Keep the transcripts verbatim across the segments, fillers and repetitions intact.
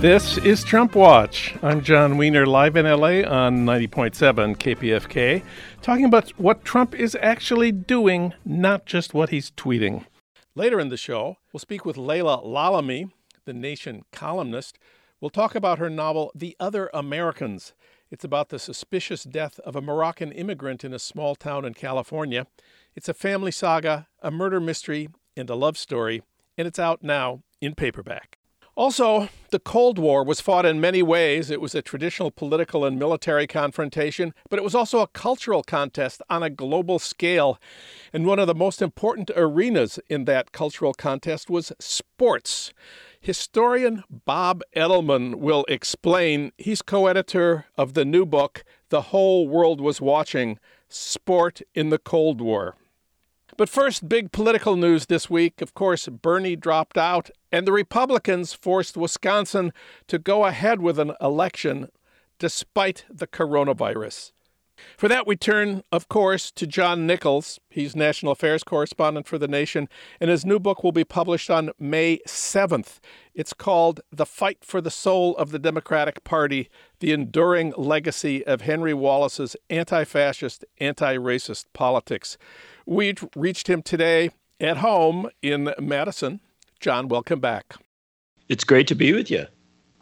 This is Trump Watch. I'm John Wiener, live in L A on ninety point seven K P F K, talking about what Trump is actually doing, not just what he's tweeting. Later in the show, we'll speak with Leila Lalami, The Nation columnist. We'll talk about her novel, The Other Americans. It's about the suspicious death of a Moroccan immigrant in a small town in California. It's a family saga, a murder mystery, and a love story, and it's out now in paperback. Also, the Cold War was fought in many ways. It was a traditional political and military confrontation, but it was also a cultural contest on a global scale. And one of the most important arenas in that cultural contest was sports. Historian Bob Edelman will explain. He's co-editor of the new book, The Whole World Was Watching, Sport in the Cold War. But first, big political news this week. Of course, Bernie dropped out, and the Republicans forced Wisconsin to go ahead with an election despite the coronavirus. For that, we turn, of course, to John Nichols. He's national affairs correspondent for The Nation, and his new book will be published on May seventh. It's called The Fight for the Soul of the Democratic Party, The Enduring Legacy of Henry Wallace's Anti-Fascist, Anti-Racist Politics. We reached him today at home in Madison. John, welcome back. It's great to be with you.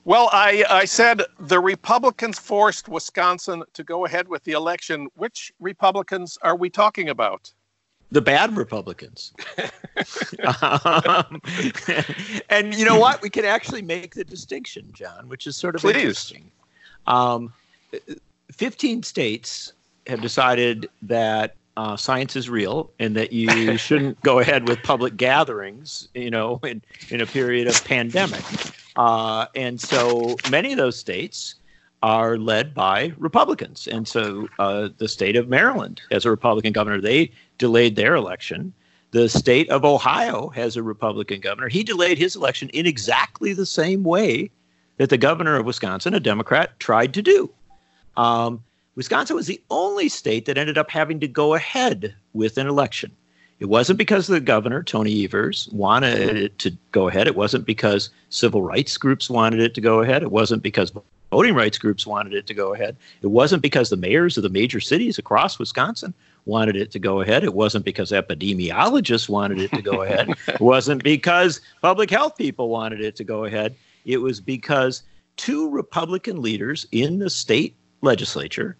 Well, I, I said the Republicans forced Wisconsin to go ahead with the election. Which Republicans are we talking about? The bad Republicans. um, and you know what? We can actually make the distinction, John, which is sort of Please. interesting. Um, fifteen states have decided that Uh, science is real, and that you shouldn't go ahead with public gatherings, you know, in, in a period of pandemic. Uh, and so many of those states are led by Republicans. And so uh, the state of Maryland has a Republican governor. They delayed their election. The state of Ohio has a Republican governor. He delayed his election in exactly the same way that the governor of Wisconsin, a Democrat, tried to do. Um, Wisconsin was the only state that ended up having to go ahead with an election. It wasn't because the governor, Tony Evers, wanted it to go ahead. It wasn't because civil rights groups wanted it to go ahead. It wasn't because voting rights groups wanted it to go ahead. It wasn't because the mayors of the major cities across Wisconsin wanted it to go ahead. It wasn't because epidemiologists wanted it to go ahead. It wasn't because public health people wanted it to go ahead. It was because two Republican leaders in the state legislature,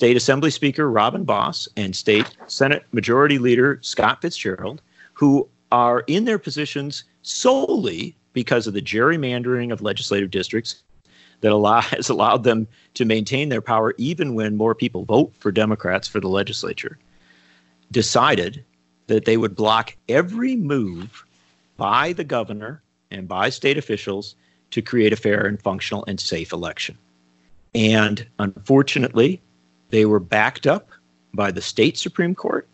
State Assembly Speaker Robin Boss and State Senate Majority Leader Scott Fitzgerald, who are in their positions solely because of the gerrymandering of legislative districts that allow, has allowed them to maintain their power even when more people vote for Democrats for the legislature, decided that they would block every move by the governor and by state officials to create a fair and functional and safe election. And unfortunately, they were backed up by the state Supreme Court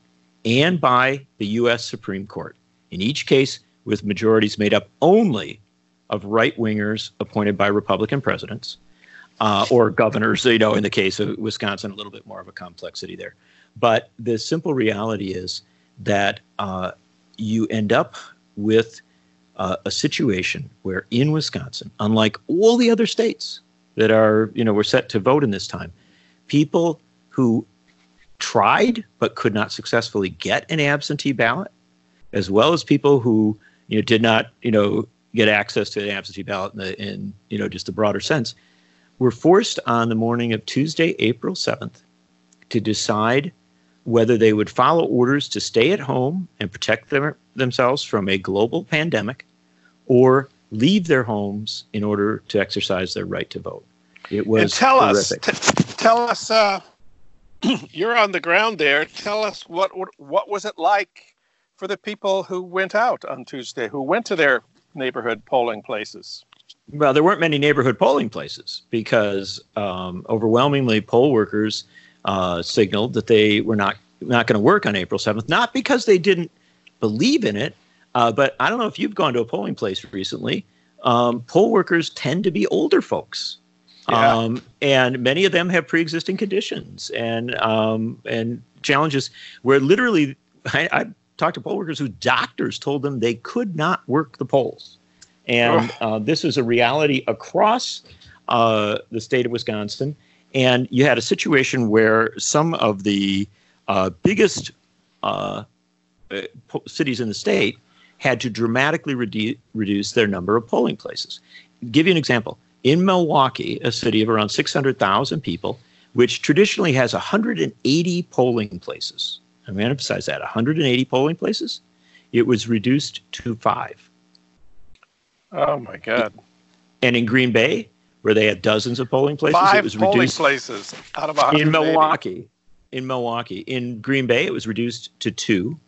and by the U S Supreme Court, in each case with majorities made up only of right-wingers appointed by Republican presidents uh, or governors, you know, in the case of Wisconsin, a little bit more of a complexity there. But the simple reality is that uh, you end up with uh, a situation where in Wisconsin, unlike all the other states that are, you know, were set to vote in this time, people who tried but could not successfully get an absentee ballot, as well as people who, you know, did not, you know, get access to an absentee ballot in, the, in you know, just the broader sense, were forced on the morning of Tuesday, April seventh, to decide whether they would follow orders to stay at home and protect them, themselves from a global pandemic, or leave their homes in order to exercise their right to vote. It was and tell horrific. Us, t- tell us, uh, you're on the ground there. Tell us what, what what was it like for the people who went out on Tuesday, who went to their neighborhood polling places? Well, there weren't many neighborhood polling places because um, overwhelmingly poll workers uh, signaled that they were not, not going to work on April seventh, not because they didn't believe in it, Uh, but I don't know if you've gone to a polling place recently. Um, poll workers tend to be older folks, yeah. um, and many of them have pre-existing conditions and um, and challenges where literally I, I talked to poll workers whose doctors told them they could not work the polls And uh, this is a reality across uh, the state of Wisconsin. And you had a situation where some of the uh, biggest uh, cities in the state had to dramatically redu- reduce their number of polling places. Give you an example. In Milwaukee, a city of around six hundred thousand people, which traditionally has one hundred eighty polling places. I'm going to emphasize that, one hundred eighty polling places. It was reduced to five. Oh, my God. And in Green Bay, where they had dozens of polling places, five it was reduced. Five polling places out of one hundred eighty. In Milwaukee. In Milwaukee. In Green Bay, it was reduced to two.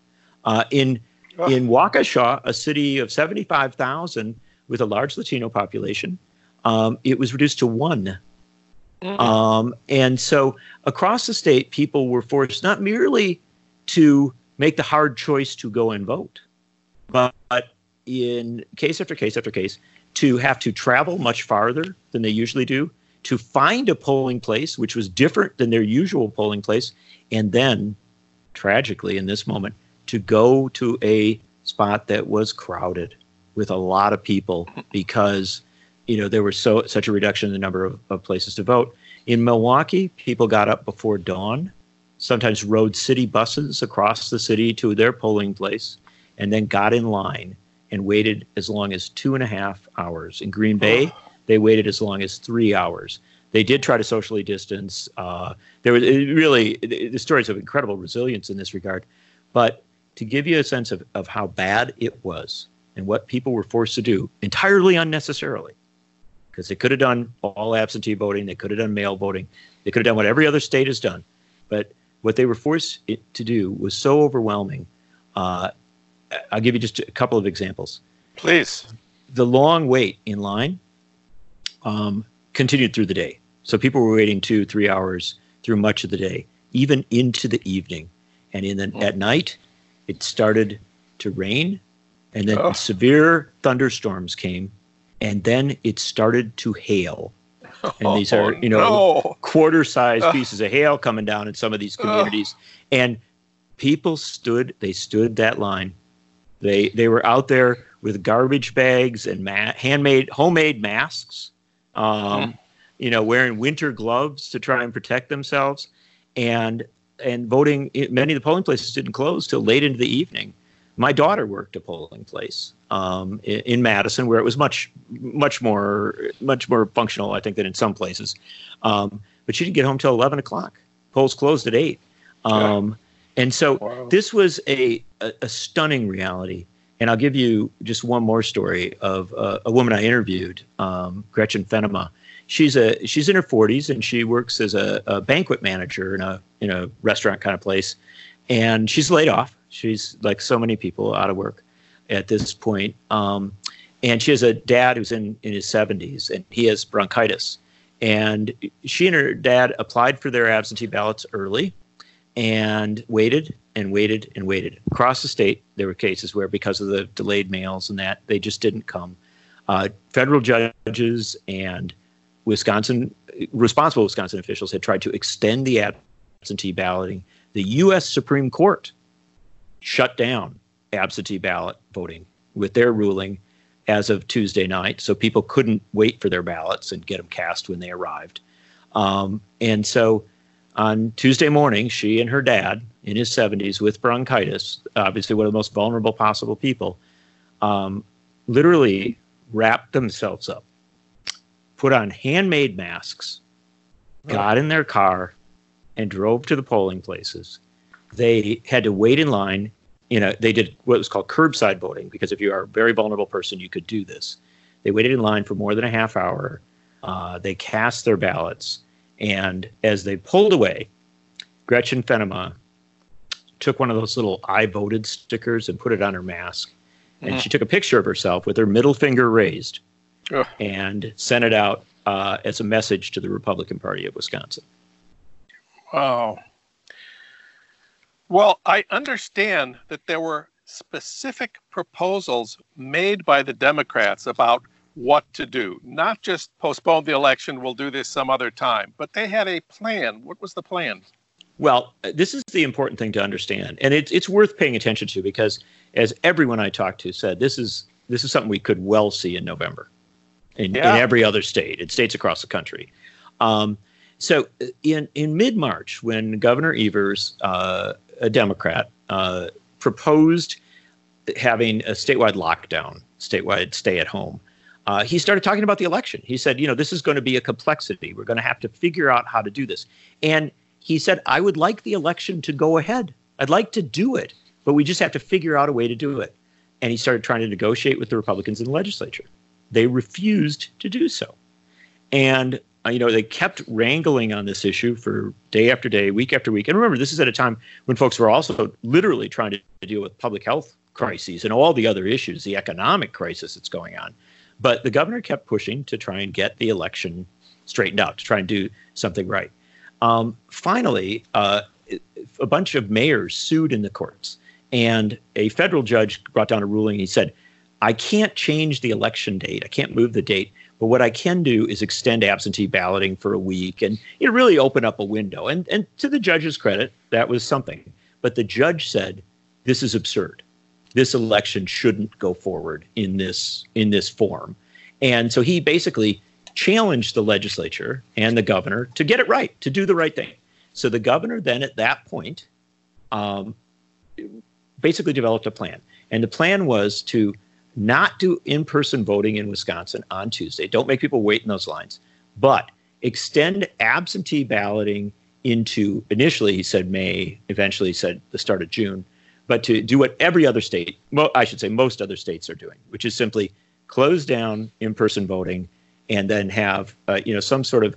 Uh, in, oh. in Waukesha, a city of seventy-five thousand with a large Latino population, um, it was reduced to one. Mm-hmm. Um, and so across the state, people were forced not merely to make the hard choice to go and vote, but in case after case after case, to have to travel much farther than they usually do, to find a polling place which was different than their usual polling place, and then, tragically in this moment, to go to a spot that was crowded with a lot of people because, you know, there was so such a reduction in the number of, of places to vote. In Milwaukee, people got up before dawn, sometimes rode city buses across the city to their polling place, and then got in line and waited as long as two and a half hours. In Green Bay, they waited as long as three hours. They did try to socially distance. Uh, there was it really the stories of incredible resilience in this regard. But to give you a sense of, of how bad it was and what people were forced to do entirely unnecessarily, because they could have done all absentee voting, they could have done mail voting, they could have done what every other state has done. But what they were forced to do was so overwhelming. Uh, I'll give you just a couple of examples. Please. The long wait in line um, continued through the day. So people were waiting two, three hours through much of the day, even into the evening. And in the, oh. at night, it started to rain, and then oh. severe thunderstorms came, and then it started to hail. And these are, you know, oh, no. quarter-sized uh, pieces of hail coming down in some of these communities. Uh, and people stood, they stood that line. They they were out there with garbage bags and ma- handmade, homemade masks, um, mm. you know, wearing winter gloves to try and protect themselves. And and voting, many of the polling places didn't close till late into the evening. My daughter worked a polling place um, in, in Madison, where it was much, much more, much more functional, I think, than in some places. Um, but she didn't get home till eleven o'clock. Polls closed at eight, um, yeah. and so wow. this was a, a a stunning reality. And I'll give you just one more story of uh, a woman I interviewed, um, Gretchen Fenema. She's a she's in her forties, and she works as a, a banquet manager in a in a restaurant kind of place, and she's laid off. She's, like so many people, out of work at this point. Um, and she has a dad who's in, in his seventies, and he has bronchitis. And she and her dad applied for their absentee ballots early and waited and waited and waited. Across the state, there were cases where, because of the delayed mails and that, they just didn't come. Uh, federal judges and Wisconsin, responsible Wisconsin officials had tried to extend the absentee balloting. The U S Supreme Court shut down absentee ballot voting with their ruling as of Tuesday night, so people couldn't wait for their ballots and get them cast when they arrived. Um, and so on Tuesday morning, she and her dad, in his seventies, with bronchitis, obviously one of the most vulnerable possible people, um, literally wrapped themselves up, put on handmade masks, oh. got in their car, and drove to the polling places. They had to wait in line. You know, they did what was called curbside voting, because if you are a very vulnerable person, you could do this. They waited in line for more than a half hour. Uh, they cast their ballots. And as they pulled away, Gretchen Fenema took one of those little I voted stickers and put it on her mask. And mm-hmm. she took a picture of herself with her middle finger raised Ugh. and sent it out uh, as a message to the Republican Party of Wisconsin. Wow. Well, I understand that there were specific proposals made by the Democrats about what to do, not just postpone the election, we'll do this some other time, but they had a plan. What was the plan? Well, this is the important thing to understand, and it's it's worth paying attention to, because as everyone I talked to said, this is this is something we could well see in November in, yeah. in every other state, in states across the country. Um, so in, in mid-March, when Governor Evers, uh, a Democrat, uh, proposed having a statewide lockdown, statewide stay at home, uh, he started talking about the election. He said, you know, this is going to be a complexity. We're going to have to figure out how to do this. And he said, I would like the election to go ahead. I'd like to do it, but we just have to figure out a way to do it. And he started trying to negotiate with the Republicans in the legislature. They refused to do so. And, uh, you know, they kept wrangling on this issue for day after day, week after week. And remember, this is at a time when folks were also literally trying to deal with public health crises and all the other issues, the economic crisis that's going on. But the governor kept pushing to try and get the election straightened out, to try and do something right. Um, finally, uh, a bunch of mayors sued in the courts. And a federal judge brought down a ruling. He said, I can't change the election date. I can't move the date. But what I can do is extend absentee balloting for a week and it really opened up a window. And, and to the judge's credit, that was something. But the judge said, this is absurd. This election shouldn't go forward in this in this form. And so he basically challenged the legislature and the governor to get it right, to do the right thing. So the governor then at that point um, basically developed a plan. And the plan was to not do in-person voting in Wisconsin on Tuesday. Don't make people wait in those lines. But extend absentee balloting into, initially he said May, eventually he said the start of June, but to do what every other state, mo- I should say most other states are doing, which is simply close down in-person voting and then have uh, you know, some sort of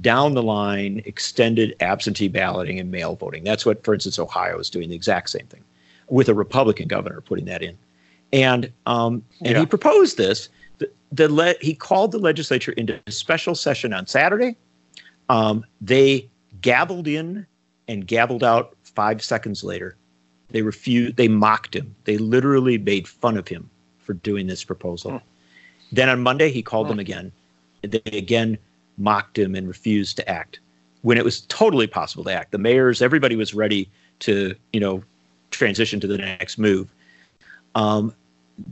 down-the-line extended absentee balloting and mail voting. That's what, for instance, Ohio is doing the exact same thing with a Republican governor putting that in. And um, and yeah. he proposed this. The, the le- he called the legislature into a special session on Saturday. Um, they gabbled in and gabbled out five seconds later. They refused. They mocked him. They literally made fun of him for doing this proposal. Mm. Then on Monday, he called mm. them again. They again mocked him and refused to act when it was totally possible to act. The mayors, everybody was ready to, you know, transition to the next move. Um,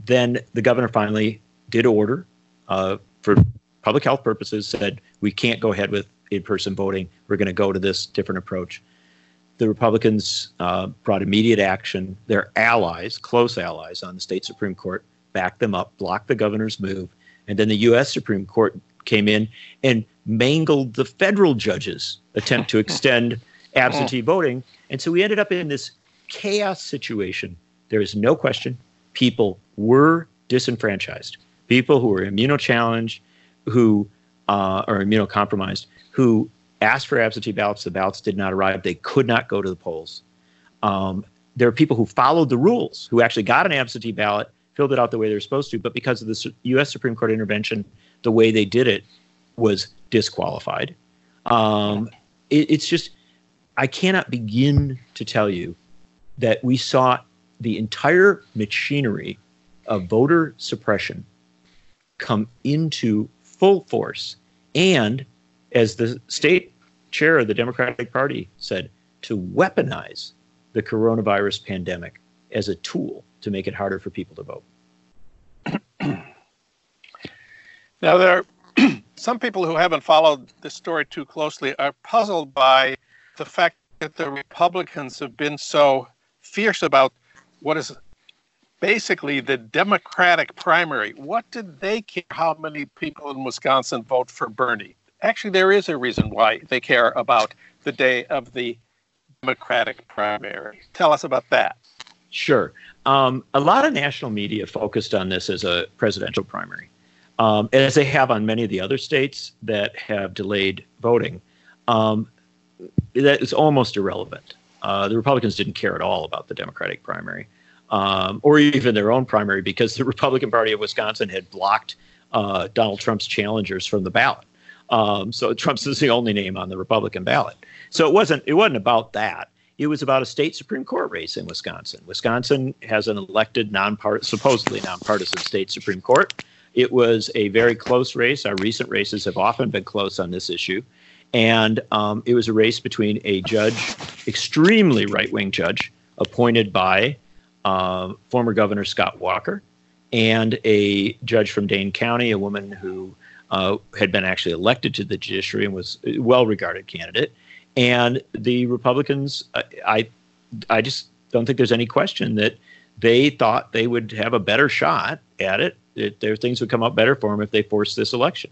Then the governor finally did order uh, for public health purposes, said we can't go ahead with in-person voting. We're going to go to this different approach. The Republicans uh, brought immediate action. Their allies, close allies on the state Supreme Court, backed them up, blocked the governor's move. And then the U S Supreme Court came in and mangled the federal judges' attempt to extend absentee voting. And so we ended up in this chaos situation. There is no question. People were disenfranchised, people who were immunochallenged, who uh, are immunocompromised, who asked for absentee ballots. The ballots did not arrive. They could not go to the polls. Um, there are people who followed the rules, who actually got an absentee ballot, filled it out the way they're supposed to. But because of the U S Supreme Court intervention, the way they did it was disqualified. Um, it, it's just, I cannot begin to tell you that we saw the entire machinery of voter suppression come into full force. And as the state chair of the Democratic Party said, to weaponize the coronavirus pandemic as a tool to make it harder for people to vote. Now, there are some people who haven't followed this story too closely are puzzled by the fact that the Republicans have been so fierce about what is basically the Democratic primary. What did they care how many people in Wisconsin vote for Bernie? Actually, there is a reason why they care about the day of the Democratic primary. Tell us about that. Sure. Um, a lot of national media focused on this as a presidential primary, um, as they have on many of the other states that have delayed voting. Um, that is almost irrelevant. Uh, the Republicans didn't care at all about the Democratic primary um, or even their own primary because the Republican Party of Wisconsin had blocked uh, Donald Trump's challengers from the ballot. Um, so Trump's is the only name on the Republican ballot. So it wasn't it wasn't about that. It was about a state Supreme Court race in Wisconsin. Wisconsin has an elected, non-part- supposedly nonpartisan state Supreme Court. It was a very close race. Our recent races have often been close on this issue. And um, it was a race between a judge, extremely right-wing judge, appointed by uh, former Governor Scott Walker, and a judge from Dane County, a woman who uh, had been actually elected to the judiciary and was a well-regarded candidate. And the Republicans, I, I just don't think there's any question that they thought they would have a better shot at it. It their things would come out better for them if they forced this election.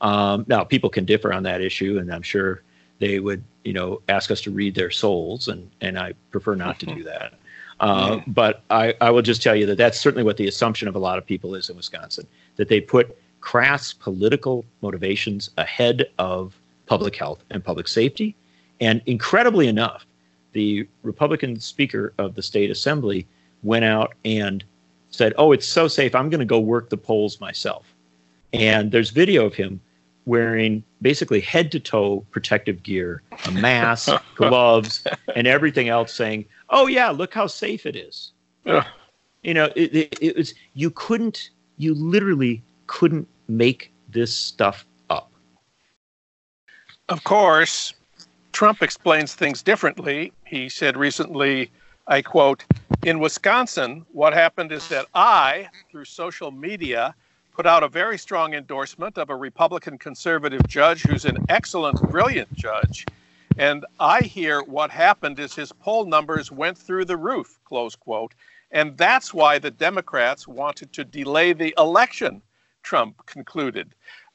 Um, now, people can differ on that issue, and I'm sure they would, you know, ask us to read their souls, and, and I prefer not to do that. Uh, yeah. But I, I will just tell you that that's certainly what the assumption of a lot of people is in Wisconsin, that they put crass political motivations ahead of public health and public safety. And incredibly enough, the Republican Speaker of the State Assembly went out and said, oh, it's so safe, I'm going to go work the polls myself. And there's video of him wearing basically head-to-toe protective gear, a mask, gloves, and everything else, saying, oh, yeah, look how safe it is. Ugh. You know, it, it, it was, you couldn't, you literally couldn't make this stuff up. Of course, Trump explains things differently. He said recently, I quote, "In Wisconsin, what happened is that I, through social media, put out a very strong endorsement of a Republican conservative judge who's an excellent, brilliant judge. And I hear what happened is his poll numbers went through the roof," close quote. "And that's why the Democrats wanted to delay the election," Trump concluded.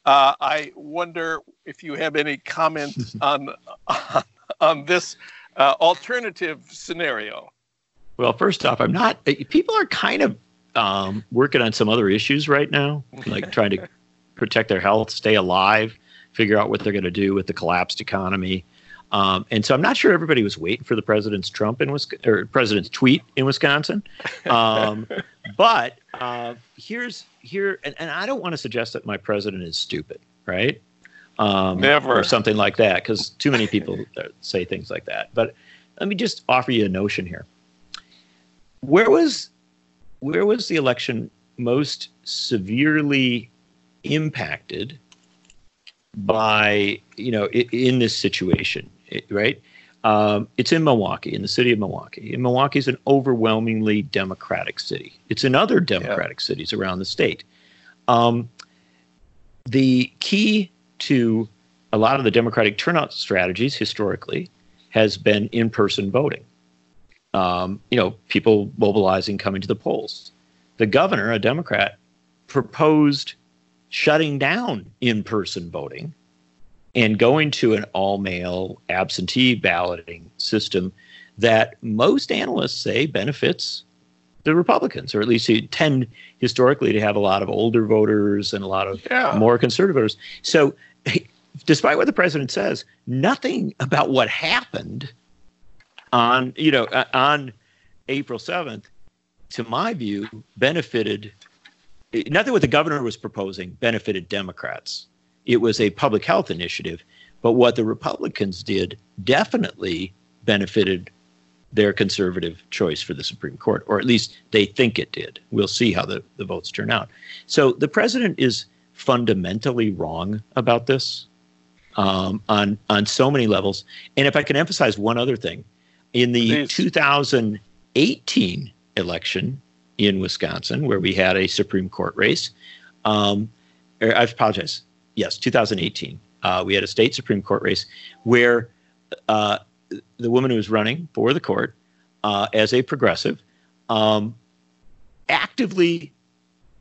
Uh, I wonder if you have any comment on, on, on this uh, alternative scenario. Well, first off, I'm not, people are kind of, Um, working on some other issues right now, like trying to protect their health, stay alive, figure out what they're going to do with the collapsed economy. Um, and so I'm not sure everybody was waiting for the president's Trump in Wisconsin, or president's tweet in Wisconsin. Um, but uh, here's here. And, and I don't want to suggest that my president is stupid. Right. Um, Never. Or something like that, because too many people say things like that. But let me just offer you a notion here. Where was Where was the election most severely impacted by, you know, in, in this situation, right? Um, it's in Milwaukee, in the city of Milwaukee. And Milwaukee is an overwhelmingly Democratic city. It's in other Democratic yeah. cities around the state. Um, the key to a lot of the Democratic turnout strategies historically has been in-person voting. Um, you know, people mobilizing, coming to the polls. The governor, a Democrat, proposed shutting down in-person voting and going to an all-mail absentee balloting system that most analysts say benefits the Republicans, or at least they tend historically to have a lot of older voters and a lot of yeah. more conservative voters. So despite what the president says, nothing about what happened on, you know, on April seventh, to my view, benefited, nothing what the governor was proposing benefited Democrats. It was a public health initiative, but what the Republicans did definitely benefited their conservative choice for the Supreme Court, or at least they think it did. We'll see how the, the votes turn out. So the president is fundamentally wrong about this um, on, on so many levels. And if I can emphasize one other thing, in the two thousand eighteen election in Wisconsin, where we had a Supreme Court race, um, or I apologize, yes, two thousand eighteen, uh, we had a state Supreme Court race where uh, the woman who was running for the court uh, as a progressive um, actively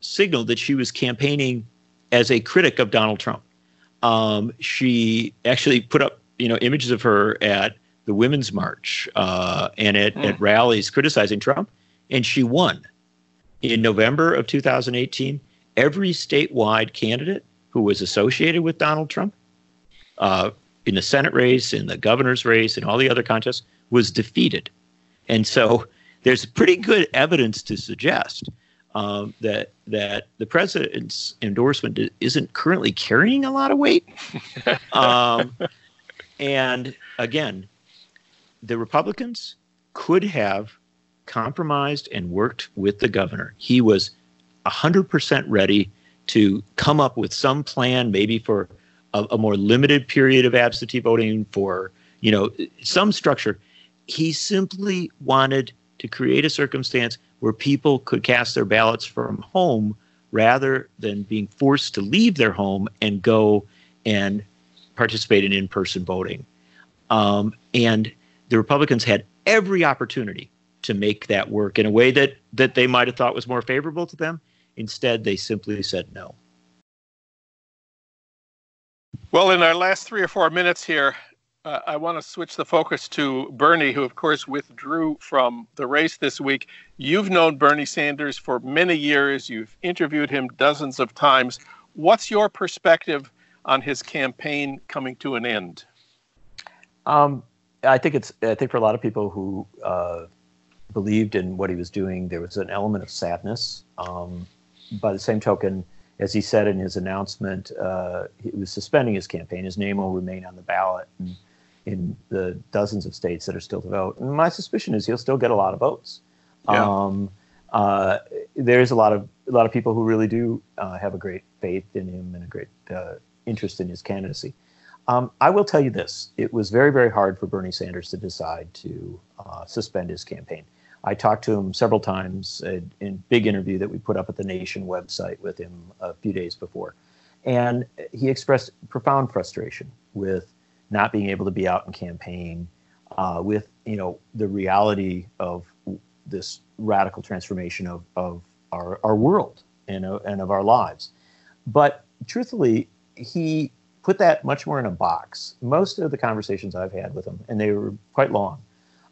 signaled that she was campaigning as a critic of Donald Trump. Um, she actually put up, you know, images of her at the Women's March uh, and at, mm. at rallies criticizing Trump, and she won. In November of two thousand eighteen, every statewide candidate who was associated with Donald Trump uh, in the Senate race, in the governor's race, and all the other contests was defeated. And so there's pretty good evidence to suggest um, that that the president's endorsement isn't currently carrying a lot of weight. um, and again, the Republicans could have compromised and worked with the governor. He was one hundred percent ready to come up with some plan, maybe for a, a more limited period of absentee voting, for, you know, some structure. He simply wanted to create a circumstance where people could cast their ballots from home rather than being forced to leave their home and go and participate in in-person voting. Um, and the Republicans had every opportunity to make that work in a way that, that they might have thought was more favorable to them. Instead, they simply said no. Well, in our last three or four minutes here, uh, I want to switch the focus to Bernie, who, of course, withdrew from the race this week. You've known Bernie Sanders for many years. You've interviewed him dozens of times. What's your perspective on his campaign coming to an end? Um, I think it's I think for a lot of people who uh, believed in what he was doing, there was an element of sadness. Um, by the same token, as he said in his announcement, uh, he was suspending his campaign. His name will remain on the ballot in, in the dozens of states that are still to vote. And my suspicion is he'll still get a lot of votes. Yeah. Um, uh, there's a lot of a lot of people who really do uh, have a great faith in him and a great uh, interest in his candidacy. Um, I will tell you this. It was very, very hard for Bernie Sanders to decide to uh, suspend his campaign. I talked to him several times uh, in a big interview that we put up at the Nation website with him a few days before. And he expressed profound frustration with not being able to be out and campaign, uh, with, you know, the reality of this radical transformation of, of our, our world and, uh, and of our lives. But truthfully, he put that much more in a box. Most of the conversations I've had with him, and they were quite long,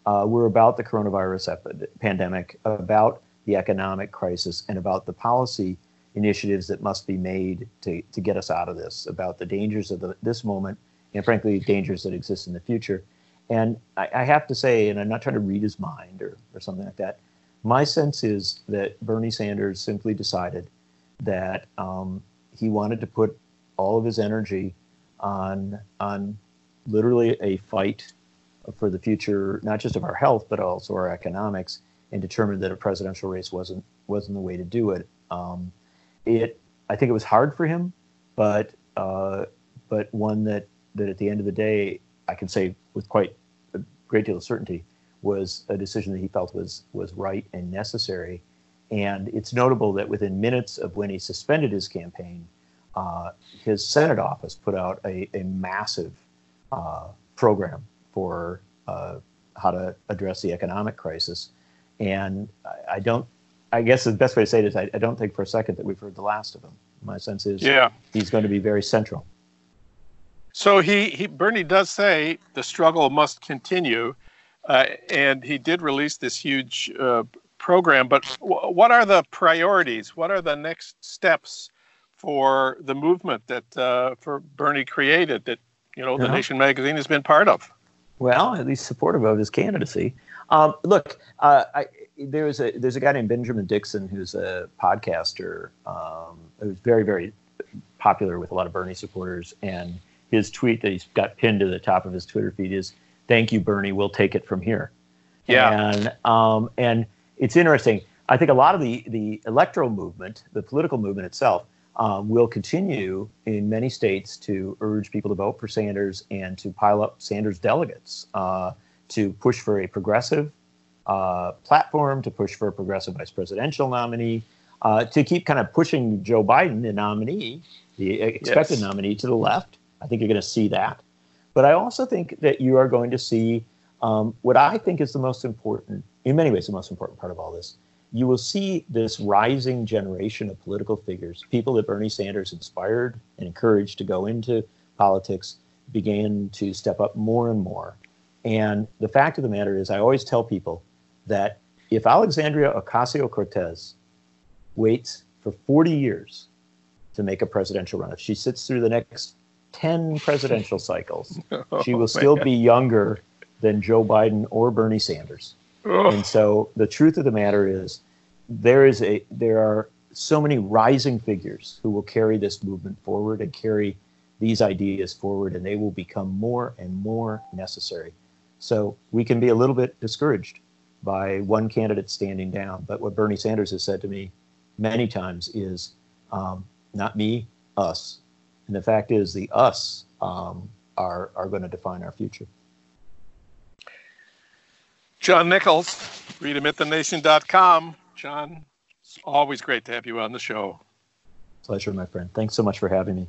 uh, were about the coronavirus epidemic, pandemic, about the economic crisis, and about the policy initiatives that must be made to, to get us out of this, about the dangers of the, this moment, and frankly, dangers that exist in the future. And I, I have to say, and I'm not trying to read his mind or, or something like that, my sense is that Bernie Sanders simply decided that um, he wanted to put all of his energy on on literally a fight for the future, not just of our health, but also our economics, and determined that a presidential race wasn't wasn't the way to do it. Um, it I think it was hard for him, but uh, but one that, that at the end of the day, I can say with quite a great deal of certainty, was a decision that he felt was was right and necessary. And it's notable that within minutes of when he suspended his campaign, Uh, his Senate office put out a, a massive uh, program for uh, how to address the economic crisis. And I, I don't, I guess the best way to say it is I, I don't think for a second that we've heard the last of him. My sense is yeah. he's going to be very central. So he, he Bernie does say the struggle must continue. Uh, and he did release this huge uh, program. But w- what are the priorities? What are the next steps for the movement that uh, for Bernie created that, you know, the no. Nation magazine has been part of? Well, at least supportive of his candidacy. Um, look, uh, I, there's a there's a guy named Benjamin Dixon, who's a podcaster, um, who's very, very popular with a lot of Bernie supporters. And his tweet that he's got pinned to the top of his Twitter feed is, "Thank you, Bernie. We'll take it from here." Yeah. And, um, and it's interesting. I think a lot of the, the electoral movement, the political movement itself, Um, will continue in many states to urge people to vote for Sanders and to pile up Sanders delegates, uh, to push for a progressive uh, platform, to push for a progressive vice presidential nominee, uh, to keep kind of pushing Joe Biden, the nominee, the expected yes. nominee, to the left. I think you're going to see that. But I also think that you are going to see um, what I think is the most important, in many ways, the most important part of all this. You will see this rising generation of political figures, people that Bernie Sanders inspired and encouraged to go into politics, began to step up more and more. And the fact of the matter is, I always tell people that if Alexandria Ocasio-Cortez waits for forty years to make a presidential run, if she sits through the next ten presidential cycles, oh, she will still man. be younger than Joe Biden or Bernie Sanders. And so the truth of the matter is there is a there are so many rising figures who will carry this movement forward and carry these ideas forward, and they will become more and more necessary. So we can be a little bit discouraged by one candidate standing down. But what Bernie Sanders has said to me many times is um, not me, us. And the fact is the us um, are, are going to define our future. John Nichols, read him at the nation dot com. John, it's always great to have you on the show. Pleasure, my friend. Thanks so much for having me.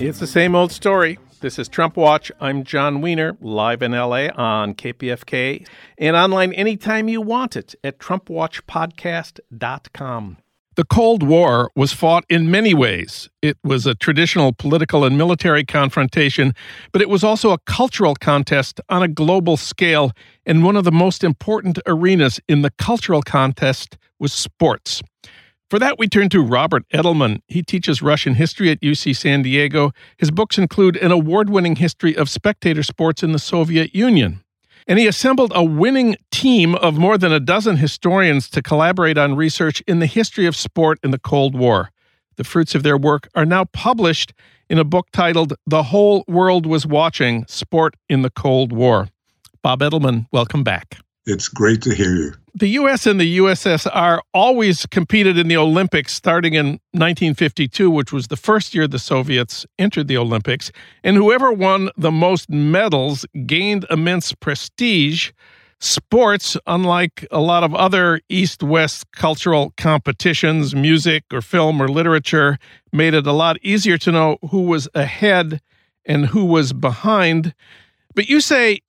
It's the same old story. This is Trump Watch. I'm John Wiener, live in L A on K P F K and online anytime you want it at Trump Watch Podcast dot com. The Cold War was fought in many ways. It was a traditional political and military confrontation, but it was also a cultural contest on a global scale, and one of the most important arenas in the cultural contest was sports. For that, we turn to Robert Edelman. He teaches Russian history at U C San Diego. His books include an award-winning history of spectator sports in the Soviet Union. And he assembled a winning team of more than a dozen historians to collaborate on research in the history of sport in the Cold War. The fruits of their work are now published in a book titled The Whole World Was Watching, Sport in the Cold War. Bob Edelman, welcome back. It's great to hear you. The U S and the U S S R always competed in the Olympics starting in nineteen fifty-two, which was the first year the Soviets entered the Olympics. And whoever won the most medals gained immense prestige. Sports, unlike a lot of other East-West cultural competitions, music or film or literature, made it a lot easier to know who was ahead and who was behind. But you say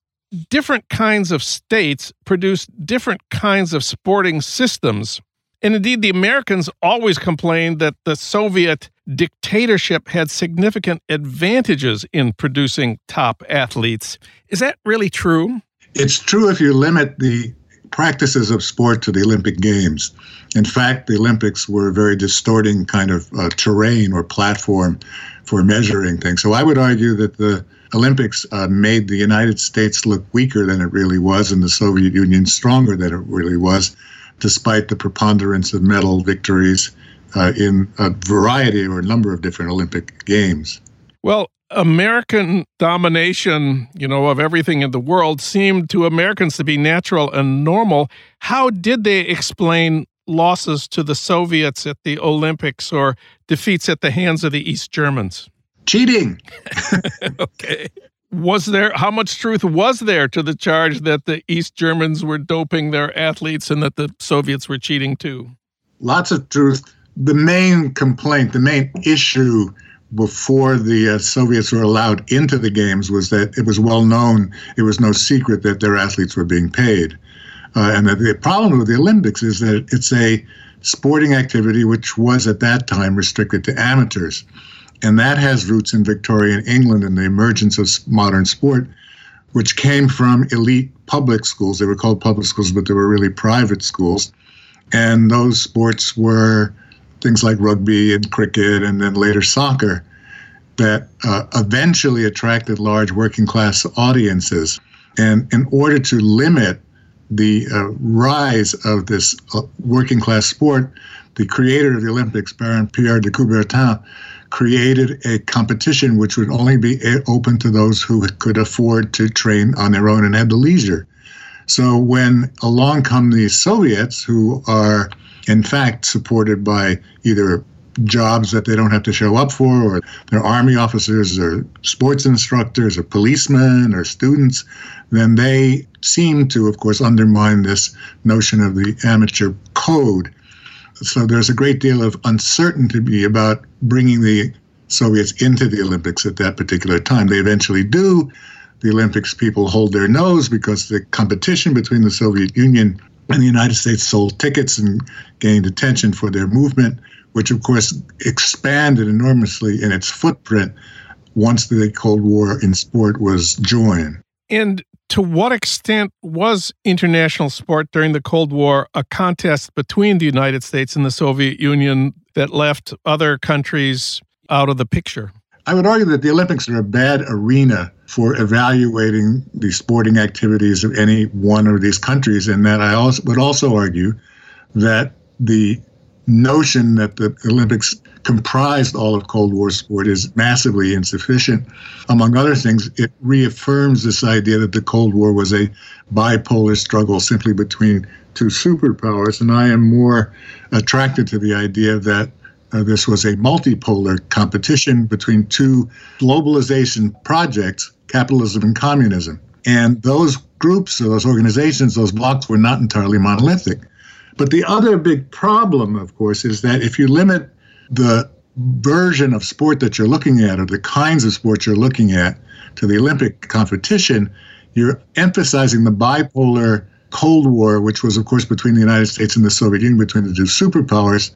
different kinds of states produce different kinds of sporting systems. And indeed, the Americans always complained that the Soviet dictatorship had significant advantages in producing top athletes. Is that really true? It's true if you limit the practices of sport to the Olympic Games. In fact, the Olympics were a very distorting kind of uh, terrain or platform for measuring things. So I would argue that the Olympics uh, made the United States look weaker than it really was and the Soviet Union stronger than it really was, despite the preponderance of medal victories uh, in a variety or a number of different Olympic games. Well, American domination, you know, of everything in the world seemed to Americans to be natural and normal. How did they explain losses to the Soviets at the Olympics or defeats at the hands of the East Germans? Cheating. Okay. Was there, how much truth was there to the charge that the East Germans were doping their athletes and that the Soviets were cheating too? Lots of truth. The main complaint, the main issue before the uh, Soviets were allowed into the games was that it was well known, it was no secret that their athletes were being paid. Uh, and that the problem with the Olympics is that it's a sporting activity which was at that time restricted to amateurs. And that has roots in Victorian England and the emergence of modern sport, which came from elite public schools. They were called public schools, but they were really private schools. And those sports were things like rugby and cricket and then later soccer that uh, eventually attracted large working class audiences. And in order to limit the uh, rise of this uh, working class sport, the creator of the Olympics, Baron Pierre de Coubertin, created a competition which would only be open to those who could afford to train on their own and had the leisure. So when along come the Soviets, who are in fact supported by either jobs that they don't have to show up for, or they're army officers or sports instructors or policemen or students, then they seem to, of course, undermine this notion of the amateur code. So there's a great deal of uncertainty about bringing the Soviets into the Olympics at that particular time. They eventually do. The Olympics people hold their nose because the competition between the Soviet Union and the United States sold tickets and gained attention for their movement, which, of course, expanded enormously in its footprint once the Cold War in sport was joined. And to what extent was international sport during the Cold War a contest between the United States and the Soviet Union that left other countries out of the picture? I would argue that the Olympics are a bad arena for evaluating the sporting activities of any one of these countries, and that I also would also argue that the notion that the Olympics comprised all of Cold War sport is massively insufficient. Among other things, it reaffirms this idea that the Cold War was a bipolar struggle simply between two superpowers, and I am more attracted to the idea that uh, this was a multipolar competition between two globalization projects, capitalism and communism. And those groups, those organizations, those blocks were not entirely monolithic. But the other big problem, of course, is that if you limit the version of sport that you're looking at or the kinds of sports you're looking at to the Olympic competition, you're emphasizing the bipolar Cold War, which was, of course, between the United States and the Soviet Union, between the two superpowers,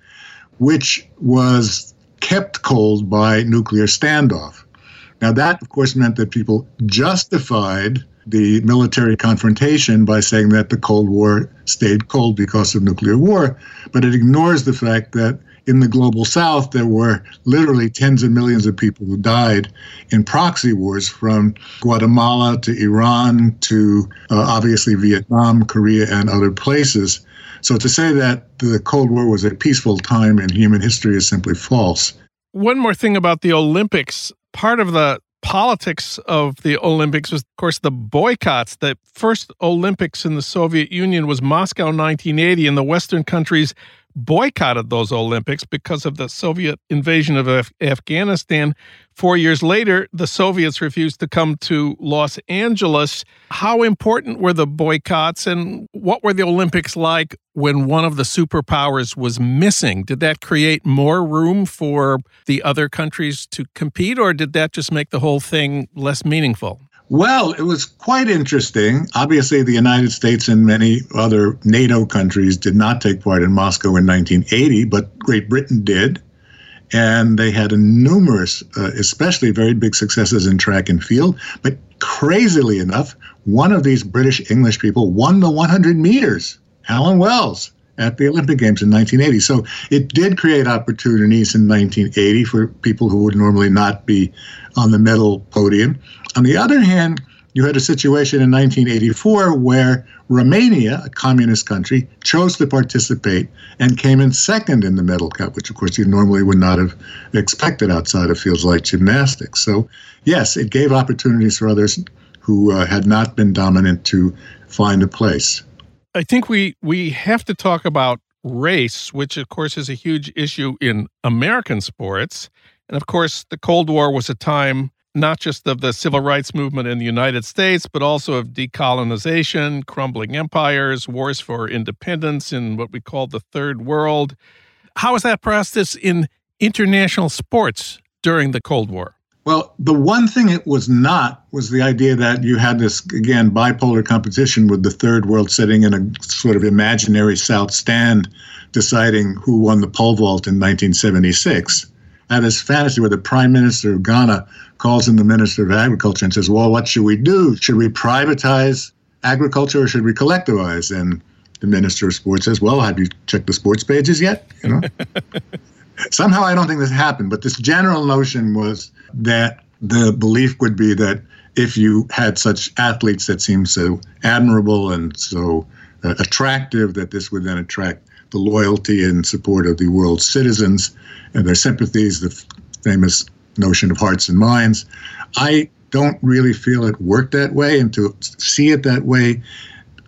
which was kept cold by nuclear standoff. Now, that, of course, meant that people justified the military confrontation by saying that the Cold War stayed cold because of nuclear war, but it ignores the fact that in the global south, there were literally tens of millions of people who died in proxy wars from Guatemala to Iran to uh, obviously Vietnam, Korea, and other places. So to say that the Cold War was a peaceful time in human history is simply false. One more thing about the Olympics. Part of the politics of the Olympics was, of course, the boycotts. The first Olympics in the Soviet Union was Moscow nineteen eighty, and the Western countries boycotted those Olympics because of the Soviet invasion of Af- Afghanistan. Four years later, the Soviets refused to come to Los Angeles. How important were the boycotts, and what were the Olympics like when one of the superpowers was missing? Did that create more room for the other countries to compete, or did that just make the whole thing less meaningful? Well, it was quite interesting. Obviously, the United States and many other NATO countries did not take part in Moscow in nineteen eighty, but Great Britain did. And they had a numerous, uh, especially very big successes in track and field. But crazily enough, one of these British English people won the one hundred meters, Alan Wells, at the Olympic Games in nineteen eighty. So it did create opportunities in nineteen eighty for people who would normally not be on the medal podium. On the other hand, you had a situation in nineteen eighty-four where Romania, a communist country, chose to participate and came in second in the medal count, which, of course, you normally would not have expected outside of fields like gymnastics. So, yes, it gave opportunities for others who uh, had not been dominant to find a place. I think we, we have to talk about race, which, of course, is a huge issue in American sports. And, of course, the Cold War was a time not just of the civil rights movement in the United States, but also of decolonization, crumbling empires, wars for independence in what we call the Third World. How is that process in international sports during the Cold War? Well, the one thing it was not was the idea that you had this, again, bipolar competition with the Third World sitting in a sort of imaginary South Stand deciding who won the pole vault in nineteen seventy-six. I had this fantasy where the Prime Minister of Ghana calls in the Minister of Agriculture and says, well, what should we do? Should we privatize agriculture or should we collectivize? And the Minister of Sports says, well, have you checked the sports pages yet? You know? Somehow I don't think this happened, but this general notion was that the belief would be that if you had such athletes that seemed so admirable and so uh, attractive, that this would then attract the loyalty and support of the world's citizens and their sympathies, the f- famous notion of hearts and minds. I don't really feel it worked that way, and to see it that way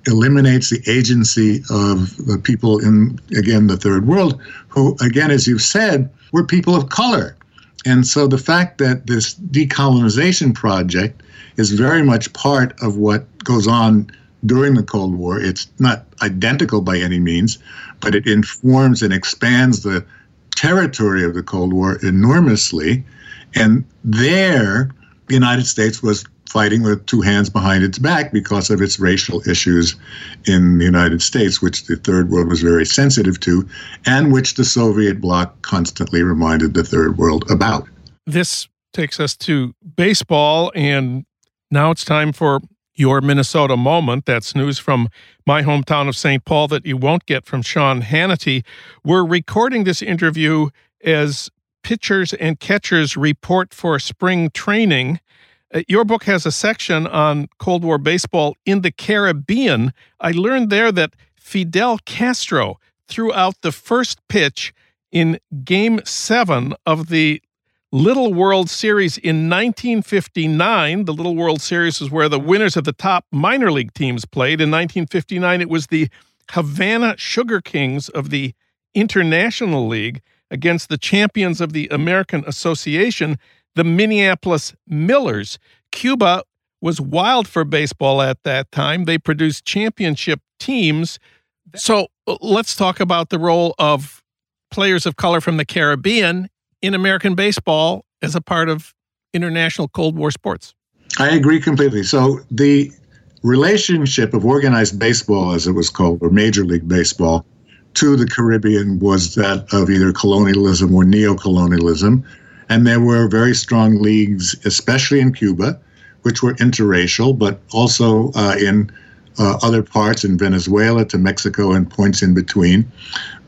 eliminates the agency of the people in, again, the Third World, who, again, as you've said, were people of color. And so the fact that this decolonization project is very much part of what goes on during the Cold War. It's not identical by any means, but it informs and expands the territory of the Cold War enormously. And there, the United States was fighting with two hands behind its back because of its racial issues in the United States, which the Third World was very sensitive to, and which the Soviet bloc constantly reminded the Third World about. This takes us to baseball, and now it's time for Your Minnesota Moment. That's news from my hometown of Saint Paul that you won't get from Sean Hannity. We're recording this interview as pitchers and catchers report for spring training. Uh, your book has a section on Cold War baseball in the Caribbean. I learned there that Fidel Castro threw out the first pitch in Game seven of the Little World Series in nineteen fifty-nine. The Little World Series is where the winners of the top minor league teams played. In nineteen fifty-nine, it was the Havana Sugar Kings of the International League against the champions of the American Association, the Minneapolis Millers. Cuba was wild for baseball at that time. They produced championship teams. So let's talk about the role of players of color from the Caribbean in American baseball as a part of international Cold War sports. I agree completely. So the relationship of organized baseball, as it was called, or Major League Baseball, to the Caribbean was that of either colonialism or neo-colonialism. And there were very strong leagues, especially in Cuba, which were interracial, but also uh, in uh, other parts, in Venezuela to Mexico and points in between,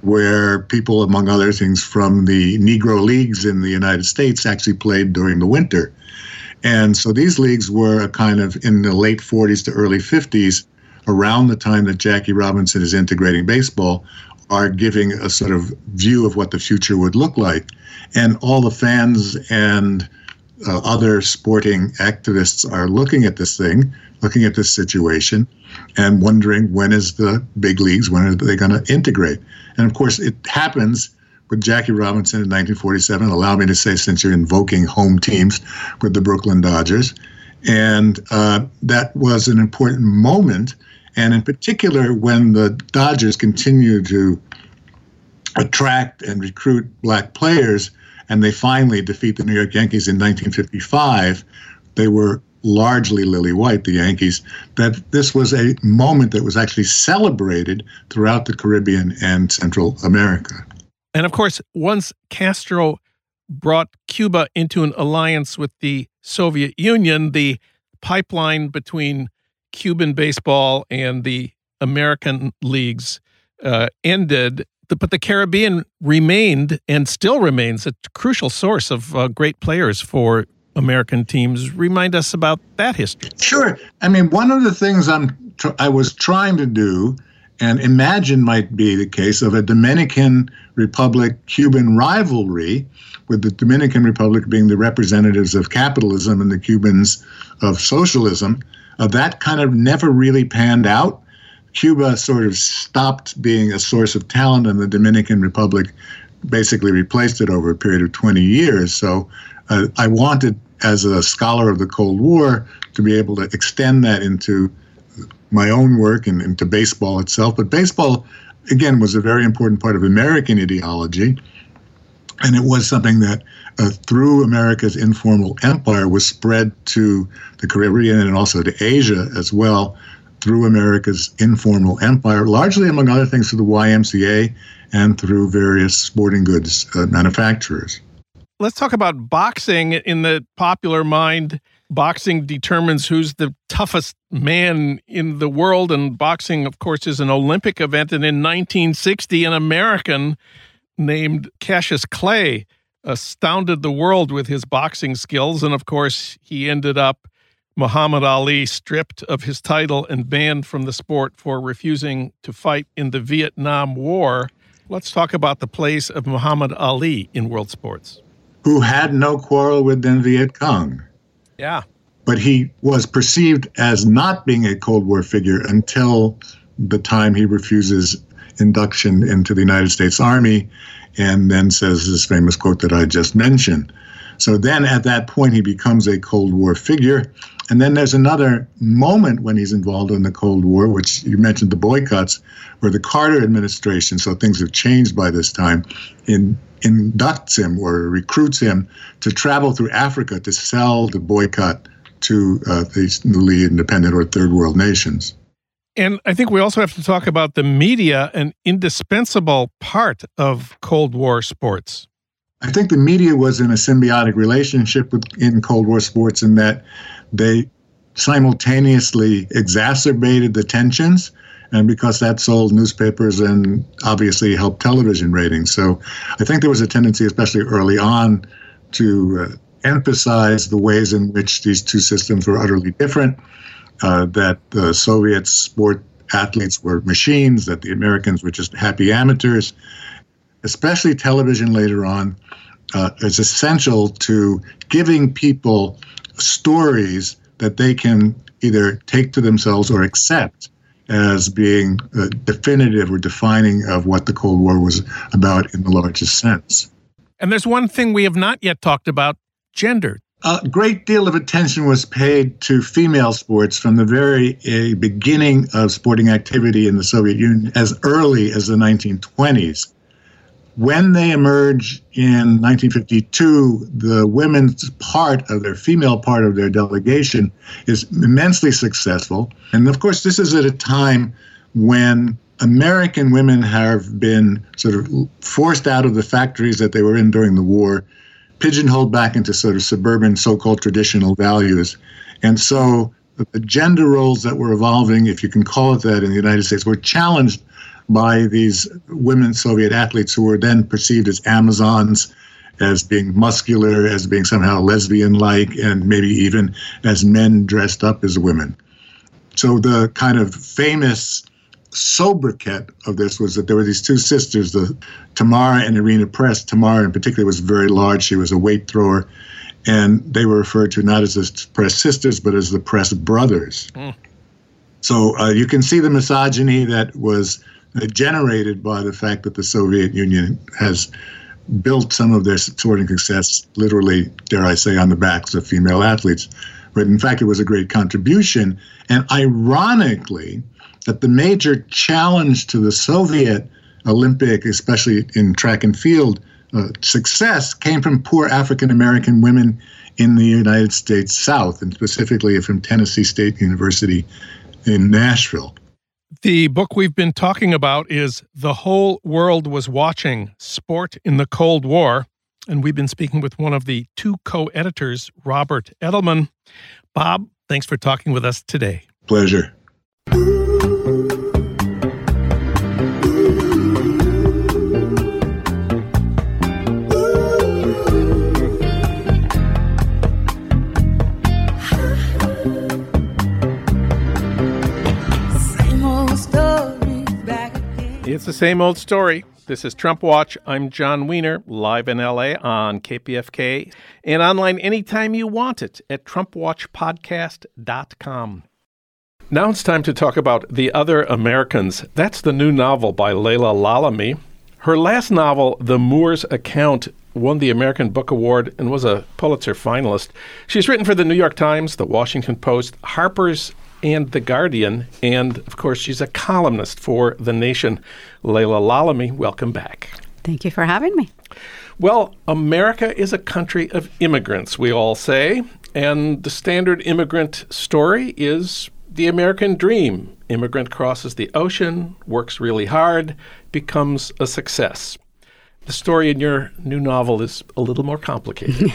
where people, among other things, from the Negro leagues in the United States actually played during the winter. And so these leagues were a kind of, in the late forties to early fifties, around the time that Jackie Robinson is integrating baseball, are giving a sort of view of what the future would look like. And all the fans and uh, other sporting activists are looking at this thing, looking at this situation, and wondering, when is the big leagues, when are they going to integrate? And of course, it happens with Jackie Robinson in nineteen forty-seven, allow me to say, since you're invoking home teams, with the Brooklyn Dodgers. And uh, that was an important moment. And in particular, when the Dodgers continue to attract and recruit black players, and they finally defeat the New York Yankees in nineteen fifty-five, they were largely lily white, the Yankees, that this was a moment that was actually celebrated throughout the Caribbean and Central America. And of course, once Castro brought Cuba into an alliance with the Soviet Union, the pipeline between Cuban baseball and the American leagues uh, ended, but the Caribbean remained and still remains a crucial source of uh, great players for American teams. Remind us about that history. Sure. I mean, one of the things I'm tr- I was trying to do and imagine might be the case of a Dominican Republic-Cuban rivalry, with the Dominican Republic being the representatives of capitalism and the Cubans of socialism. Uh, that kind of never really panned out. Cuba sort of stopped being a source of talent, and the Dominican Republic basically replaced it over a period of twenty years. So uh, I wanted, as a scholar of the Cold War, to be able to extend that into my own work and into baseball itself. But baseball, again, was a very important part of American ideology. And it was something that, uh, through America's informal empire, was spread to the Caribbean and also to Asia as well, through America's informal empire, largely, among other things, through the Y M C A and through various sporting goods uh, manufacturers. Let's talk about boxing. In the popular mind, boxing determines who's the toughest man in the world. And boxing, of course, is an Olympic event. And in nineteen sixty, an American named Cassius Clay astounded the world with his boxing skills. And of course, he ended up Muhammad Ali stripped of his title and banned from the sport for refusing to fight in the Vietnam War. Let's talk about the place of Muhammad Ali in world sports. Who had no quarrel with the Viet Cong. Yeah. But he was perceived as not being a Cold War figure until the time he refuses induction into the United States Army, and then says this famous quote that I just mentioned. So then at that point, he becomes a Cold War figure. And then there's another moment when he's involved in the Cold War, which you mentioned, the boycotts, where the Carter administration, so things have changed by this time, in, inducts him or recruits him to travel through Africa to sell the boycott to uh, these newly independent or third world nations. And I think we also have to talk about the media, an indispensable part of Cold War sports. I think the media was in a symbiotic relationship with, in Cold War sports, in that they simultaneously exacerbated the tensions, and because that sold newspapers and obviously helped television ratings. So I think there was a tendency, especially early on, to uh, emphasize the ways in which these two systems were utterly different. Uh, that the Soviet sport athletes were machines, that the Americans were just happy amateurs. especially television later on, uh, is essential to giving people stories that they can either take to themselves or accept as being uh, definitive or defining of what the Cold War was about in the largest sense. And there's one thing we have not yet talked about, gender. A great deal of attention was paid to female sports from the very uh, beginning of sporting activity in the Soviet Union as early as the nineteen twenties. When they emerge in nineteen fifty-two, the women's part of their female part of their delegation is immensely successful. And of course, this is at a time when American women have been sort of forced out of the factories that they were in during the war, pigeonholed back into sort of suburban so-called traditional values. And so the gender roles that were evolving, if you can call it that, in the United States were challenged by these women Soviet athletes who were then perceived as Amazons, as being muscular, as being somehow lesbian-like, and maybe even as men dressed up as women. So the kind of famous sobriquet of this was that there were these two sisters, the Tamara and Irina Press. Tamara in particular was very large. She was a weight thrower. And they were referred to not as the Press sisters, but as the Press brothers. Mm. So uh, you can see the misogyny that was generated by the fact that the Soviet Union has built some of their sporting success, literally, dare I say, on the backs of female athletes. But in fact, it was a great contribution. And ironically, that the major challenge to the Soviet Olympic, especially in track and field, uh, success came from poor African-American women in the United States South, and specifically from Tennessee State University in Nashville. The book we've been talking about is The Whole World Was Watching, Sport in the Cold War. And we've been speaking with one of the two co-editors, Robert Edelman. Bob, thanks for talking with us today. Pleasure. It's the same old story. This is Trump Watch. I'm John Wiener, live in L A on K P F K and online anytime you want it at Trump Watch Podcast dot com. Now it's time to talk about The Other Americans. That's the new novel by Leila Lalami. Her last novel, The Moor's Account, won the American Book Award and was a Pulitzer finalist. She's written for The New York Times, The Washington Post, Harper's, and The Guardian, and of course, she's a columnist for The Nation. Leila Lalami, welcome back. Thank you for having me. Well, America is a country of immigrants, we all say, and the standard immigrant story is the American dream. Immigrant crosses the ocean, works really hard, becomes a success. The story in your new novel is a little more complicated.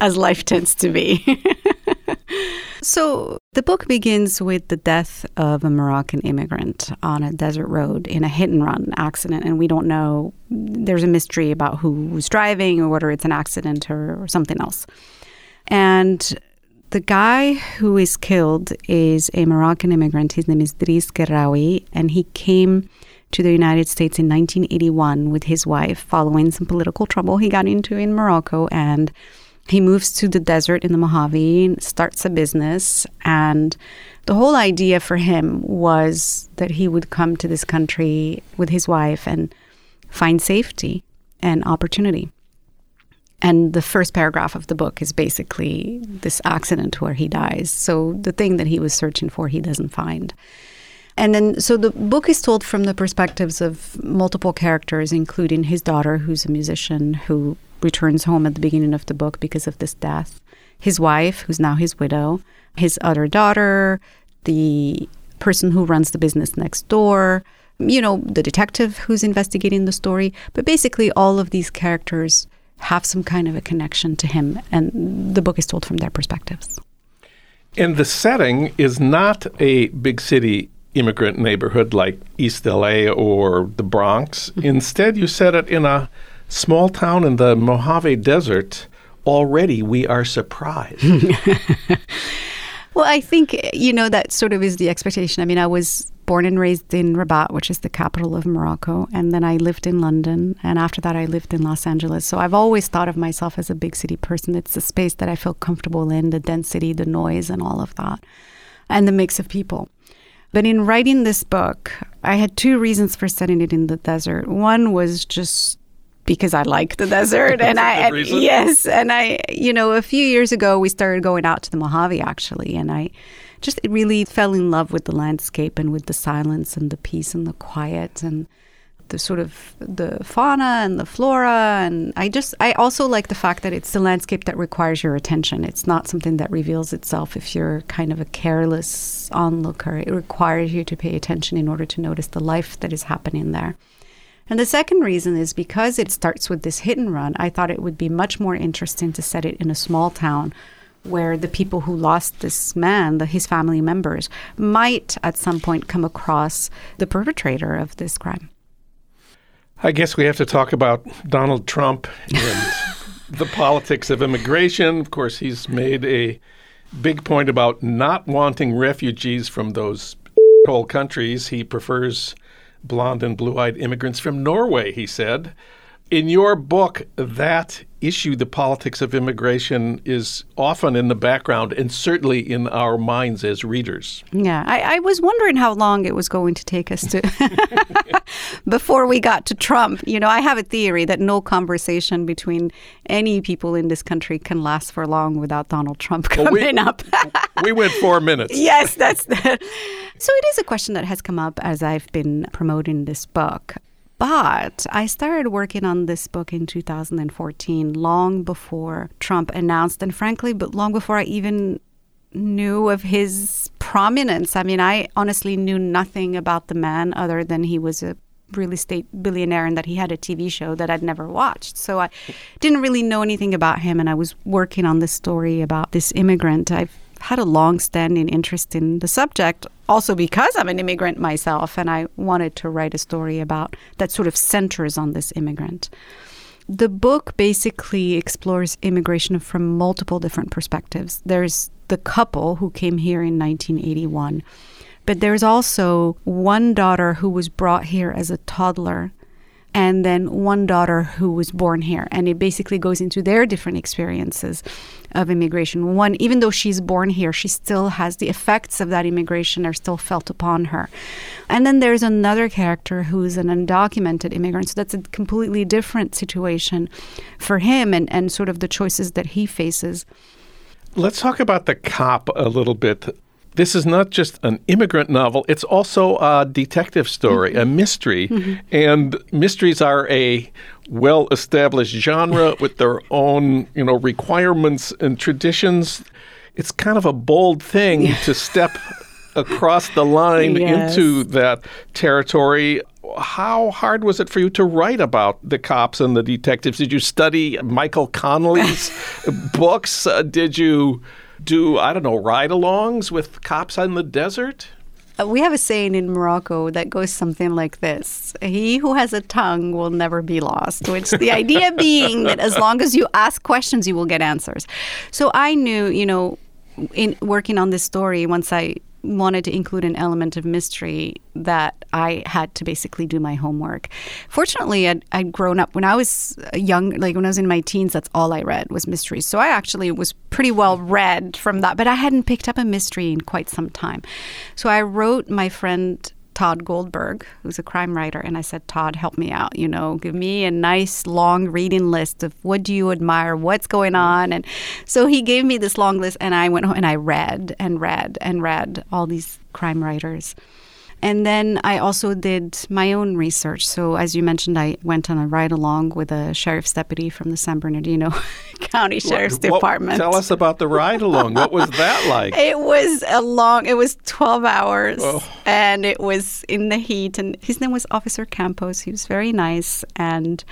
As life tends to be. So the book begins with the death of a Moroccan immigrant on a desert road in a hit-and-run accident, and we don't know, there's a mystery about who was driving or whether it's an accident or, or something else. And the guy who is killed is a Moroccan immigrant. His name is Driss Gerawi, and he came to the United States in nineteen eighty-one with his wife following some political trouble he got into in Morocco, and he moves to the desert in the Mojave, starts a business, and the whole idea for him was that he would come to this country with his wife and find safety and opportunity. And the first paragraph of the book is basically this accident where he dies. So the thing that he was searching for, he doesn't find. And then, so the book is told from the perspectives of multiple characters, including his daughter, who's a musician, who returns home at the beginning of the book because of this death, his wife, who's now his widow, his other daughter, the person who runs the business next door, you know, the detective who's investigating the story. But basically, all of these characters have some kind of a connection to him, and the book is told from their perspectives. And the setting is not a big city immigrant neighborhood like East L A or the Bronx. Mm-hmm. Instead, you set it in a small town in the Mojave Desert. Already we are surprised. Well, I think, you know, that sort of is the expectation. I mean, I was born and raised in Rabat, which is the capital of Morocco. And then I lived in London. And after that, I lived in Los Angeles. So I've always thought of myself as a big city person. It's the space that I feel comfortable in, the density, the noise, and all of that, and the mix of people. But in writing this book, I had two reasons for setting it in the desert. One was just because I like the desert. and I and, Yes. And I, you know, a few years ago, we started going out to the Mojave, actually. And I just really fell in love with the landscape and with the silence and the peace and the quiet and the sort of the fauna and the flora. And I just, I also like the fact that it's the landscape that requires your attention. It's not something that reveals itself if you're kind of a careless onlooker. It requires you to pay attention in order to notice the life that is happening there. And the second reason is because it starts with this hit and run, I thought it would be much more interesting to set it in a small town where the people who lost this man, the, his family members, might at some point come across the perpetrator of this crime. I guess we have to talk about Donald Trump and the politics of immigration. Of course, he's made a big point about not wanting refugees from those whole countries. He prefers blonde and blue-eyed immigrants from Norway, he said. In your book, that issue, the politics of immigration, is often in the background and certainly in our minds as readers. Yeah, I, I was wondering how long it was going to take us to before we got to Trump. You know, I have a theory that no conversation between any people in this country can last for long without Donald Trump coming well, we, up. We went four minutes. Yes, that's the. So it is a question that has come up as I've been promoting this book. But I started working on this book in two thousand fourteen, long before Trump announced, and frankly, but long before I even knew of his prominence. I mean, I honestly knew nothing about the man other than he was a real estate billionaire and that he had a T V show that I'd never watched. So I didn't really know anything about him, and I was working on this story about this immigrant. I've had a long-standing interest in the subject, also because I'm an immigrant myself, and I wanted to write a story about that sort of centers on this immigrant. The book basically explores immigration from multiple different perspectives. There's the couple who came here in nineteen eighty-one, but there's also one daughter who was brought here as a toddler, and then one daughter who was born here. And it basically goes into their different experiences of immigration. One, even though she's born here, she still has the effects of that immigration are still felt upon her. And then there's another character who's an undocumented immigrant. So that's a completely different situation for him and, and sort of the choices that he faces. Let's talk about the cop a little bit. This is not just an immigrant novel, it's also a detective story, mm-hmm. a mystery. Mm-hmm. And mysteries are a well-established genre with their own, you know, requirements and traditions. It's kind of a bold thing yeah. to step across the line yes. into that territory. How hard was it for you to write about the cops and the detectives? Did you study Michael Connelly's books? Uh, did you... do, I don't know, ride-alongs with cops in the desert? We have a saying in Morocco that goes something like this. He who has a tongue will never be lost, which the idea being that as long as you ask questions, you will get answers. So I knew, you know, in working on this story, once I wanted to include an element of mystery, that I had to basically do my homework. Fortunately, I'd, I'd grown up when I was young, like when I was in my teens, that's all I read was mysteries. So I actually was pretty well read from that, but I hadn't picked up a mystery in quite some time. So I wrote my friend Todd Goldberg, who's a crime writer, and I said, Todd, help me out, you know, give me a nice long reading list of what do you admire, what's going on. And so he gave me this long list, and I went home and I read and read and read all these crime writers. And then I also did my own research. So as you mentioned, I went on a ride-along with a sheriff's deputy from the San Bernardino County Sheriff's what, what, Department. Tell us about the ride-along. What was that like? It was a long, it was twelve hours, oh. and it was in the heat. And his name was Officer Campos. He was very nice, and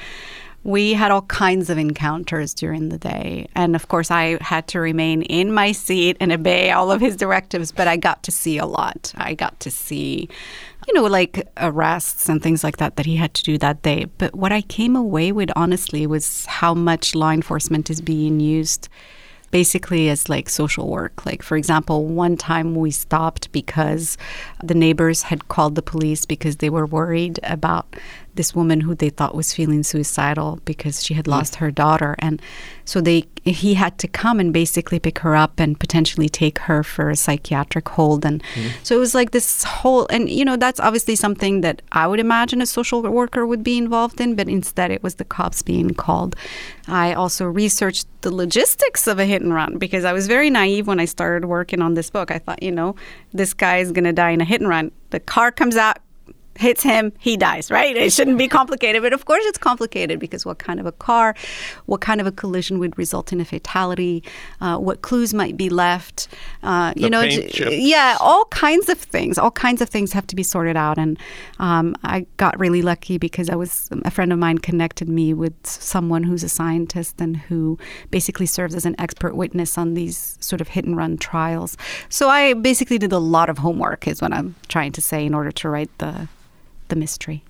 we had all kinds of encounters during the day. And of course, I had to remain in my seat and obey all of his directives, but I got to see a lot. I got to see, you know, like arrests and things like that that he had to do that day. But what I came away with, honestly, was how much law enforcement is being used basically as like social work. Like, for example, one time we stopped because the neighbors had called the police because they were worried about this woman who they thought was feeling suicidal because she had lost her daughter. And so they he had to come and basically pick her up and potentially take her for a psychiatric hold. And mm-hmm. so it was like this whole, and you know, that's obviously something that I would imagine a social worker would be involved in, but instead it was the cops being called. I also researched the logistics of a hit and run because I was very naive when I started working on this book. I thought, you know, this guy is going to die in a hit and run. The car comes out, hits him, he dies, right? It shouldn't be complicated, but of course it's complicated because what kind of a car, what kind of a collision would result in a fatality, uh, what clues might be left, uh, you know, yeah, all kinds of things, all kinds of things have to be sorted out. And um, I got really lucky because I was, a friend of mine connected me with someone who's a scientist and who basically serves as an expert witness on these sort of hit and run trials. So I basically did a lot of homework is what I'm trying to say in order to write the the mystery.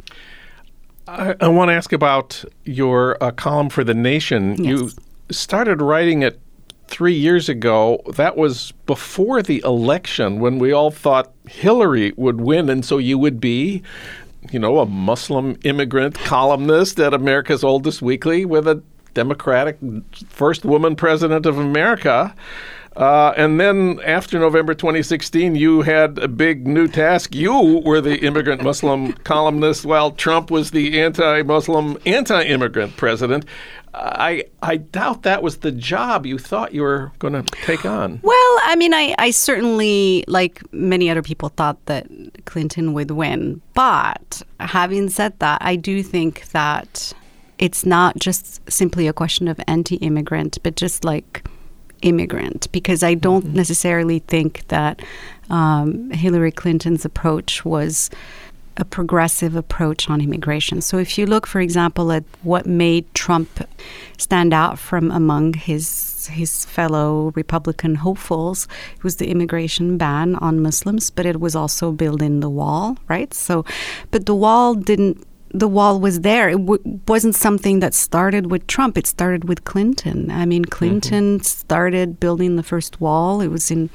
I, I want to ask about your uh, column for The Nation. Yes. You started writing it three years ago. That was before the election when we all thought Hillary would win, and so you would be, you know, a Muslim immigrant columnist at America's Oldest Weekly with a Democratic first woman president of America. Uh, and then after November twenty sixteen, you had a big new task. You were the immigrant Muslim columnist while Trump was the anti-Muslim, anti-immigrant president. I I doubt that was the job you thought you were going to take on. Well, I mean, I, I certainly, like many other people, thought that Clinton would win. But having said that, I do think that it's not just simply a question of anti-immigrant, but just like immigrant, because I don't necessarily think that um, Hillary Clinton's approach was a progressive approach on immigration. So if you look, for example, at what made Trump stand out from among his his fellow Republican hopefuls, it was the immigration ban on Muslims, but it was also building the wall, right? So, but the wall didn't The wall was there. It w- wasn't something that started with Trump. It started with Clinton. I mean, Clinton mm-hmm. started building the first wall. It was in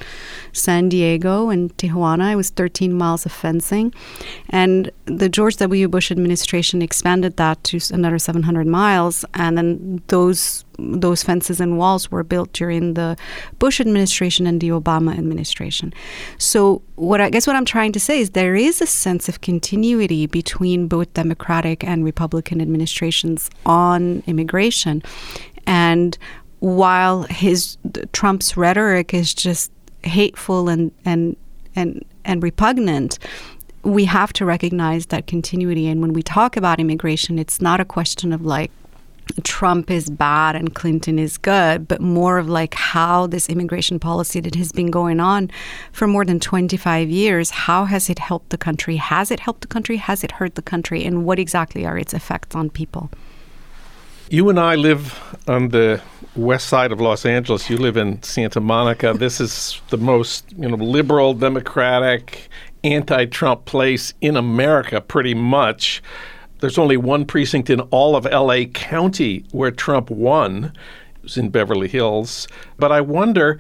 San Diego and Tijuana. It was thirteen miles of fencing. And the George W. Bush administration expanded that to another seven hundred miles. And then those those fences and walls were built during the Bush administration and the Obama administration. So what I guess what I'm trying to say is there is a sense of continuity between both Democratic and Republican administrations on immigration. And while his Trump's rhetoric is just hateful and and and, and repugnant, we have to recognize that continuity. And when we talk about immigration, it's not a question of like Trump is bad and Clinton is good, but more of like how this immigration policy that has been going on for more than twenty-five years, how has it helped the country? Has it helped the country? Has it hurt the country? And what exactly are its effects on people? You and I live on the west side of Los Angeles. You live in Santa Monica. This is the most, you know, liberal, democratic, anti-Trump place in America, pretty much. There's only one precinct in all of L A County where Trump won. It was in Beverly Hills. But I wonder,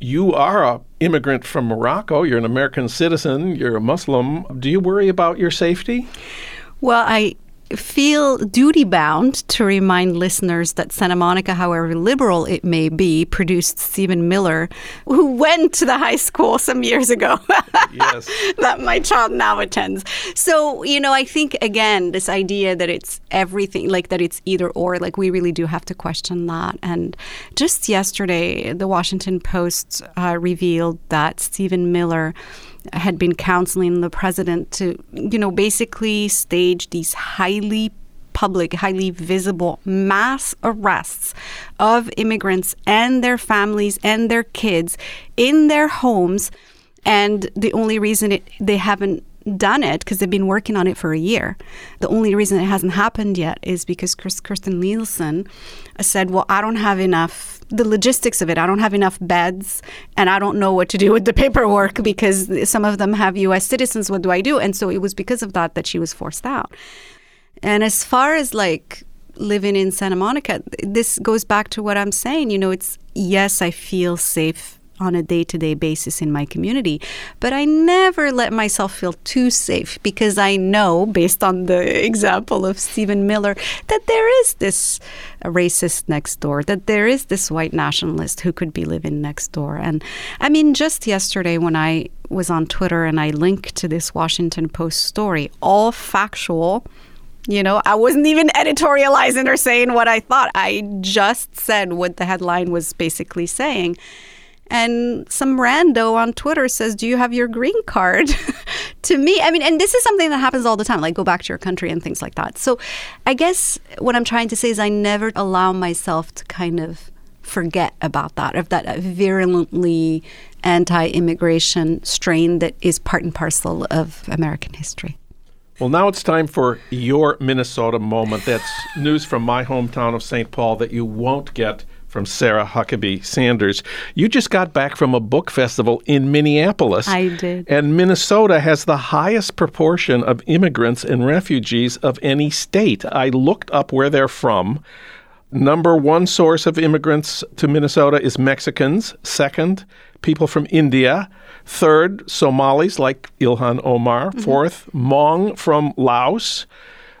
you are an immigrant from Morocco. You're an American citizen. You're a Muslim. Do you worry about your safety? Well, I feel duty-bound to remind listeners that Santa Monica, however liberal it may be, produced Stephen Miller, who went to the high school some years ago yes. that my child now attends. So, you know, I think, again, this idea that it's everything, like that it's either or, like we really do have to question that. And just yesterday, the Washington Post uh, revealed that Stephen Miller had been counseling the president to, you know, basically stage these highly public, highly visible mass arrests of immigrants and their families and their kids in their homes. And the only reason it, they haven't done it, because they've been working on it for a year. The only reason it hasn't happened yet is because Kirsten Nielsen said, well, I don't have enough, the logistics of it, I don't have enough beds and I don't know what to do with the paperwork because some of them have U S citizens, what do I do? And so it was because of that that she was forced out. And as far as like living in Santa Monica, this goes back to what I'm saying, you know, it's yes, I feel safe on a day-to-day basis in my community, but I never let myself feel too safe, because I know, based on the example of Stephen Miller, that there is this racist next door, that there is this white nationalist who could be living next door. And I mean, just yesterday when I was on Twitter and I linked to this Washington Post story, all factual, you know, I wasn't even editorializing or saying what I thought. I just said what the headline was basically saying. And some rando on Twitter says, do you have your green card? To me, I mean, and this is something that happens all the time, like go back to your country and things like that. So I guess what I'm trying to say is I never allow myself to kind of forget about that, of that virulently anti-immigration strain that is part and parcel of American history. Well, now it's time for your Minnesota moment. That's news from my hometown of Saint Paul that you won't get from Sarah Huckabee Sanders. You just got back from a book festival in Minneapolis. I did. And Minnesota has the highest proportion of immigrants and refugees of any state. I looked up where they're from. Number one source of immigrants to Minnesota is Mexicans. Second, people from India. Third, Somalis like Ilhan Omar. Mm-hmm. Fourth, Hmong from Laos.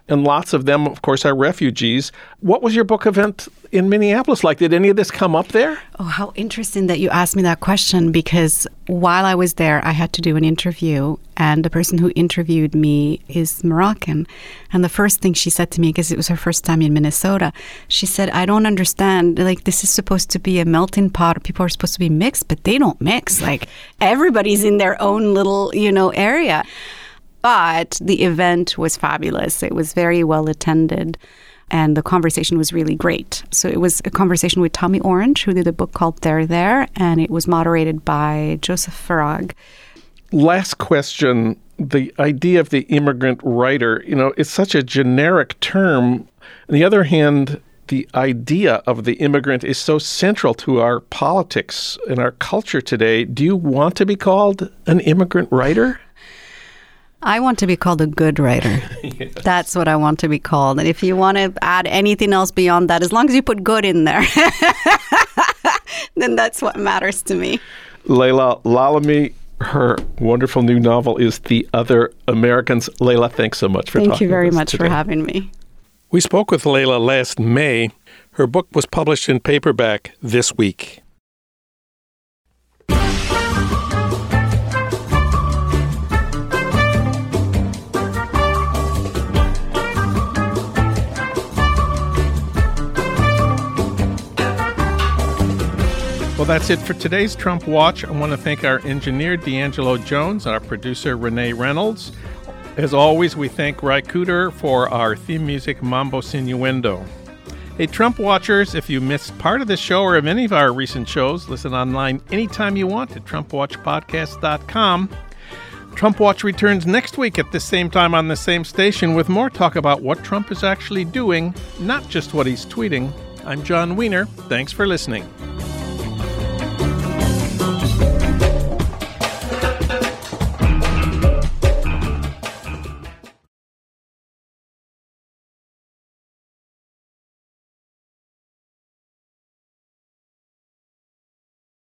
And lots of them, of course, are refugees. What was your book event in Minneapolis like? Did any of this come up there? Oh, how interesting that you asked me that question, because while I was there, I had to do an interview, and the person who interviewed me is Moroccan. And the first thing she said to me, because it was her first time in Minnesota, she said, I don't understand. Like, this is supposed to be a melting pot. People are supposed to be mixed, but they don't mix. Like, everybody's in their own little, you know, area. But the event was fabulous. It was very well attended, and the conversation was really great. So it was a conversation with Tommy Orange, who did a book called There, There, and it was moderated by Joseph Farag. Last question, the idea of the immigrant writer, you know, it's such a generic term. On the other hand, the idea of the immigrant is so central to our politics and our culture today. Do you want to be called an immigrant writer? I want to be called a good writer. Yes. That's what I want to be called. And if you want to add anything else beyond that, as long as you put good in there, then that's what matters to me. Leila Lalami, her wonderful new novel is The Other Americans. Leila, thanks so much for Thank talking to us Thank you very much today. for having me. We spoke with Leila last May. Her book was published in paperback this week. Well, that's it for today's Trump Watch. I want to thank our engineer, D'Angelo Jones, and our producer, Renee Reynolds. As always, we thank Rai Cooter for our theme music, Mambo Sinuendo. Hey, Trump Watchers, if you missed part of this show or of any of our recent shows, listen online anytime you want at Trump Watch Podcast dot com. Trump Watch returns next week at the same time on the same station with more talk about what Trump is actually doing, not just what he's tweeting. I'm John Wiener. Thanks for listening.